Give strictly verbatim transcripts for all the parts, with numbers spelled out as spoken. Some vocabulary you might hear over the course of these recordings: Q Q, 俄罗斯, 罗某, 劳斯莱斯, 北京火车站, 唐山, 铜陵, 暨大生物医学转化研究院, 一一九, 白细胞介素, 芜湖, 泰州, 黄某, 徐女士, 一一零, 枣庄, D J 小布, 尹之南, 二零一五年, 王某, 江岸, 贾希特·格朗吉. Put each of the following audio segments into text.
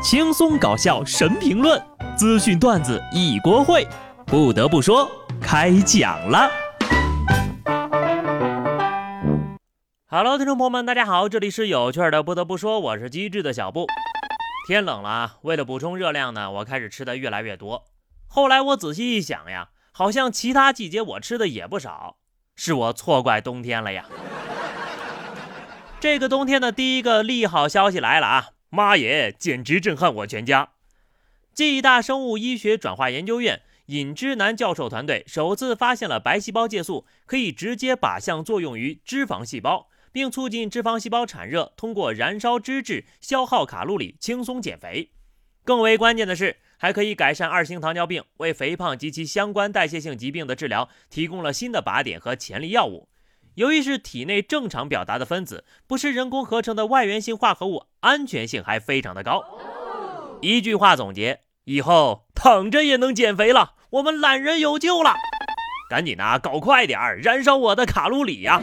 轻松搞笑神评论，资讯段子一锅烩。不得不说，开讲了。Hello， 听众朋友们，大家好，这里是有趣的。不得不说，我是机智的小布。天冷了啊，为了补充热量呢，我开始吃的越来越多。后来我仔细一想呀，好像其他季节我吃的也不少，是我错怪冬天了呀。这个冬天的第一个利好消息来了啊！妈耶，简直震撼我全家！暨大生物医学转化研究院尹之南教授团队首次发现了白细胞介素可以直接靶向作用于脂肪细胞，并促进脂肪细胞产热，通过燃烧脂质消耗卡路里轻松减肥。更为关键的是，还可以改善二型糖尿病，为肥胖及其相关代谢性疾病的治疗提供了新的靶点和潜力药物。由于是体内正常表达的分子，不是人工合成的外源性化合物，安全性还非常的高。一句话总结，以后躺着也能减肥了，我们懒人有救了。赶紧啊，搞快点，燃烧我的卡路里呀、啊！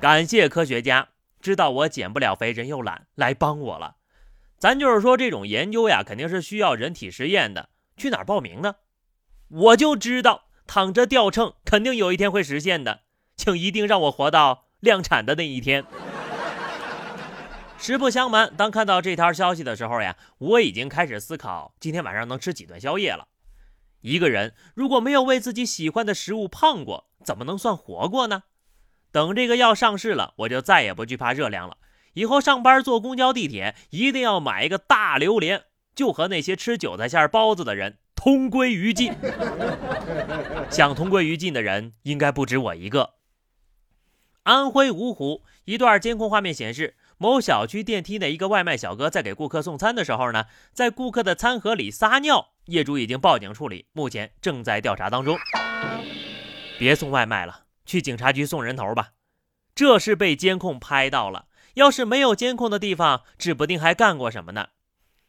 感谢科学家，知道我减不了肥，人又懒，来帮我了。咱就是说，这种研究呀，肯定是需要人体实验的，去哪儿报名呢？我就知道。躺着掉秤肯定有一天会实现的，请一定让我活到量产的那一天。实不相瞒，当看到这条消息的时候呀，我已经开始思考今天晚上能吃几顿宵夜了。一个人如果没有为自己喜欢的食物胖过，怎么能算活过呢？等这个药上市了，我就再也不惧怕热量了。以后上班坐公交地铁一定要买一个大榴莲，就和那些吃韭菜馅包子的人同归于尽。想同归于尽的人应该不止我一个。安徽芜湖一段监控画面显示，某小区电梯内一个外卖小哥在给顾客送餐的时候呢，在顾客的餐盒里撒尿，业主已经报警处理，目前正在调查当中。别送外卖了，去警察局送人头吧。这是被监控拍到了，要是没有监控的地方，指不定还干过什么呢。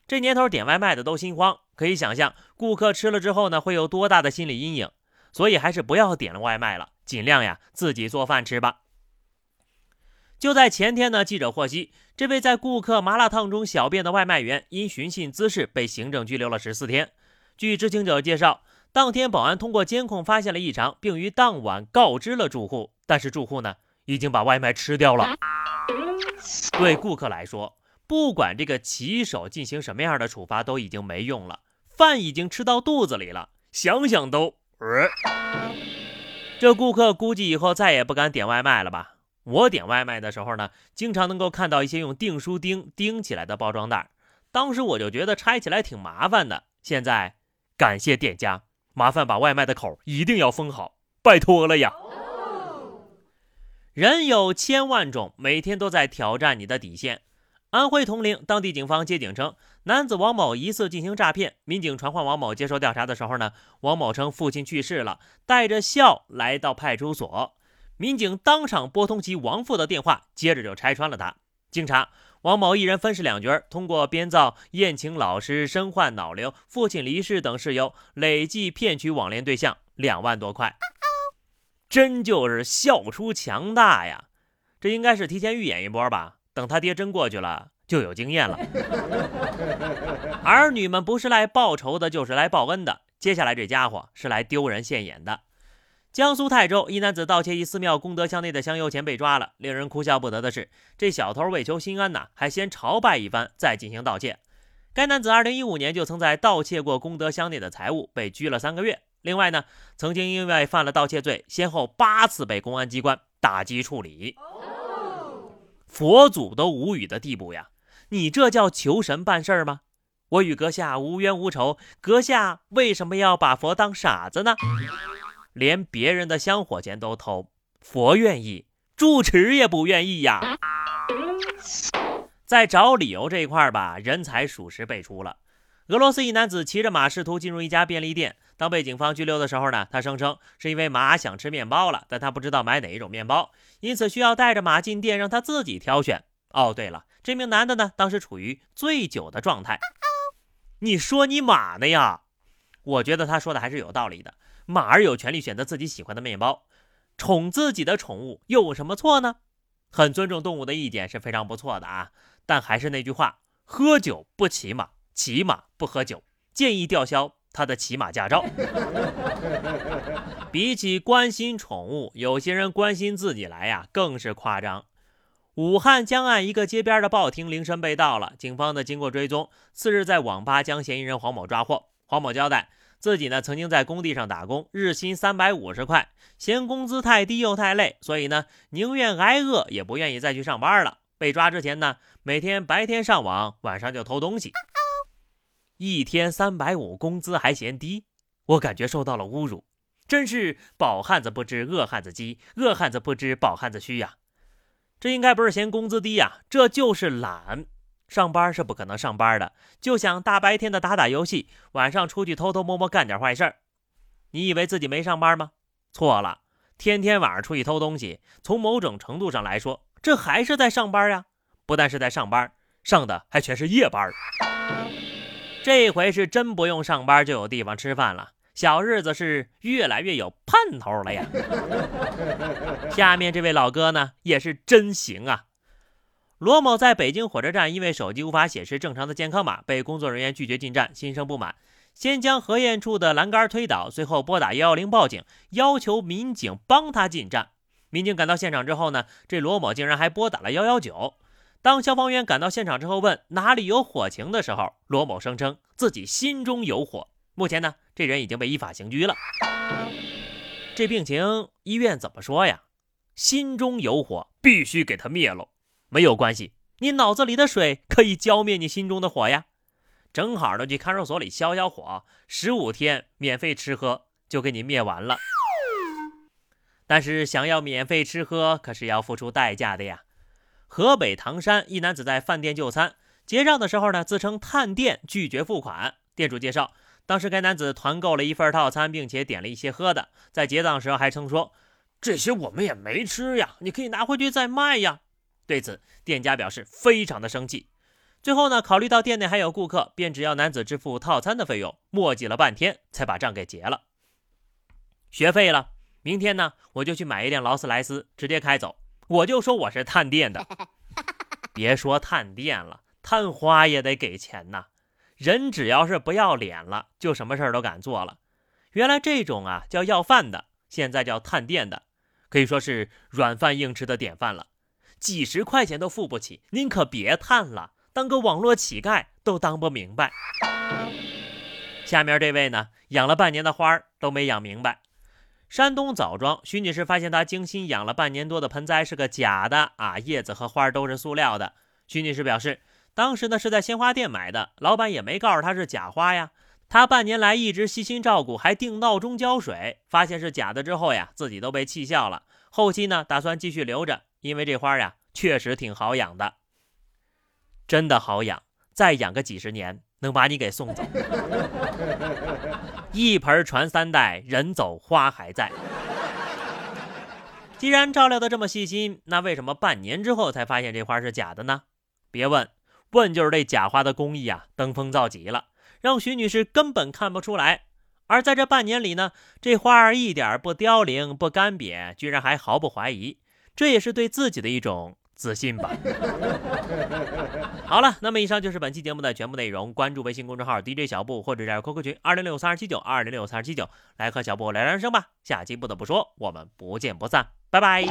这年头点外卖的都心慌，可以想象顾客吃了之后呢会有多大的心理阴影，所以还是不要点了外卖了，尽量呀自己做饭吃吧。就在前天呢，记者获悉，这位在顾客麻辣烫中小便的外卖员因寻衅滋事被行政拘留了十四天。据知情者介绍，当天保安通过监控发现了异常，并于当晚告知了住户，但是住户呢已经把外卖吃掉了。对顾客来说，不管这个骑手进行什么样的处罚都已经没用了，饭已经吃到肚子里了，想想都、呃、这顾客估计以后再也不敢点外卖了吧。我点外卖的时候呢，经常能够看到一些用订书钉钉起来的包装袋，当时我就觉得拆起来挺麻烦的，现在感谢店家，麻烦把外卖的口一定要封好，拜托了呀。人有千万种，每天都在挑战你的底线。安徽铜陵当地警方接警称，男子王某疑似进行诈骗。民警传唤王某接受调查的时候呢，王某称父亲去世了，带着笑来到派出所。民警当场拨通其亡父的电话，接着就拆穿了他。经查，王某一人分饰两角，通过编造宴请老师、身患脑瘤、父亲离世等事由，累计骗取网恋对象两万多块。真就是笑出强大呀！这应该是提前预演一波吧。等他爹真过去了就有经验了。儿女们不是来报仇的，就是来报恩的，接下来这家伙是来丢人现眼的。江苏泰州一男子盗窃一寺庙功德箱内的香油钱被抓了，令人哭笑不得的是，这小偷为求心安呐，还先朝拜一番再进行盗窃。该男子二零一五年就曾在盗窃过功德箱内的财物，被拘了三个月。另外呢，曾经因为犯了盗窃罪，先后八次被公安机关打击处理。佛祖都无语的地步呀，你这叫求神办事吗？我与阁下无冤无仇，阁下为什么要把佛当傻子呢？连别人的香火钱都偷，佛愿意，住持也不愿意呀。在找理由这一块吧，人才属实辈出了。俄罗斯一男子骑着马试图进入一家便利店，当被警方拘留的时候呢，他声称是因为马想吃面包了，但他不知道买哪一种面包，因此需要带着马进店，让他自己挑选。哦，对了，这名男的呢，当时处于醉酒的状态。你说你马呢呀？我觉得他说的还是有道理的，马儿有权利选择自己喜欢的面包，宠自己的宠物又有什么错呢？很尊重动物的意见是非常不错的啊，但还是那句话，喝酒不骑马，骑马不喝酒，建议吊销他的骑马驾照。比起关心宠物，有些人关心自己来呀、啊，更是夸张。武汉江岸一个街边的报亭铃声被盗了，警方呢经过追踪，次日在网吧将嫌疑人黄某抓获。黄某交代自己呢曾经在工地上打工，日薪三百五十块，嫌工资太低又太累，所以呢宁愿挨饿也不愿意再去上班了。被抓之前呢，每天白天上网，晚上就偷东西，一天三百五，工资还嫌低，我感觉受到了侮辱，真是饱汉子不知饿汉子饥，饿汉子不知饱汉子虚呀、啊。这应该不是嫌工资低呀、啊，这就是懒。上班是不可能上班的，就想大白天的打打游戏，晚上出去偷偷摸摸干点坏事儿。你以为自己没上班吗？错了，天天晚上出去偷东西，从某种程度上来说，这还是在上班呀、啊。不但是在上班，上的还全是夜班。这回是真不用上班就有地方吃饭了。小日子是越来越有盼头了呀。下面这位老哥呢也是真行啊。罗某在北京火车站因为手机无法显示正常的健康码，被工作人员拒绝进站，心生不满，先将核验处的栏杆推倒，随后拨打一一零报警，要求民警帮他进站。民警赶到现场之后呢，这罗某竟然还拨打了一一九。当消防员赶到现场之后问哪里有火情的时候，罗某声称自己心中有火。目前呢，这人已经被依法刑拘了。这病情医院怎么说呀？心中有火，必须给他灭了。没有关系，你脑子里的水可以浇灭你心中的火呀。正好呢，去看守所里消消火，十五天免费吃喝就给你灭完了。但是想要免费吃喝，可是要付出代价的呀。河北唐山一男子在饭店就餐，结账的时候呢，自称探店，拒绝付款。店主介绍，当时该男子团购了一份套餐，并且点了一些喝的，在结账时还曾说，这些我们也没吃呀，你可以拿回去再卖呀。对此，店家表示非常的生气。最后呢，考虑到店内还有顾客，便只要男子支付套餐的费用，磨叽了半天才把账给结了。学废了，明天呢我就去买一辆劳斯莱斯，直接开走，我就说我是探店的。别说探店了，探花也得给钱呐。人只要是不要脸了，就什么事儿都敢做了。原来这种啊叫要饭的，现在叫探店的，可以说是软饭硬吃的典范了。几十块钱都付不起，您可别探了，当个网络乞丐都当不明白。下面这位呢，养了半年的花都没养明白。山东枣庄徐女士发现她精心养了半年多的盆栽是个假的啊，叶子和花都是塑料的。徐女士表示，当时呢是在鲜花店买的，老板也没告诉他是假花呀，他半年来一直悉心照顾，还定闹钟浇水，发现是假的之后呀，自己都被气笑了。后期呢打算继续留着，因为这花呀确实挺好养的。真的好养，再养个几十年能把你给送走。一盆传三代，人走花还在。既然照料得这么细心，那为什么半年之后才发现这花是假的呢？别问，问就是这假花的工艺啊登峰造极了，让徐女士根本看不出来。而在这半年里呢，这花儿一点不凋零不干瘪，居然还毫不怀疑，这也是对自己的一种自信吧。好了，那么以上就是本期节目的全部内容，关注微信公众号 D J 小布，或者加入 Q Q 群二零六三二七九 二零六三二七九，来和小布聊聊人生吧。下期不得不说，我们不见不散，拜拜。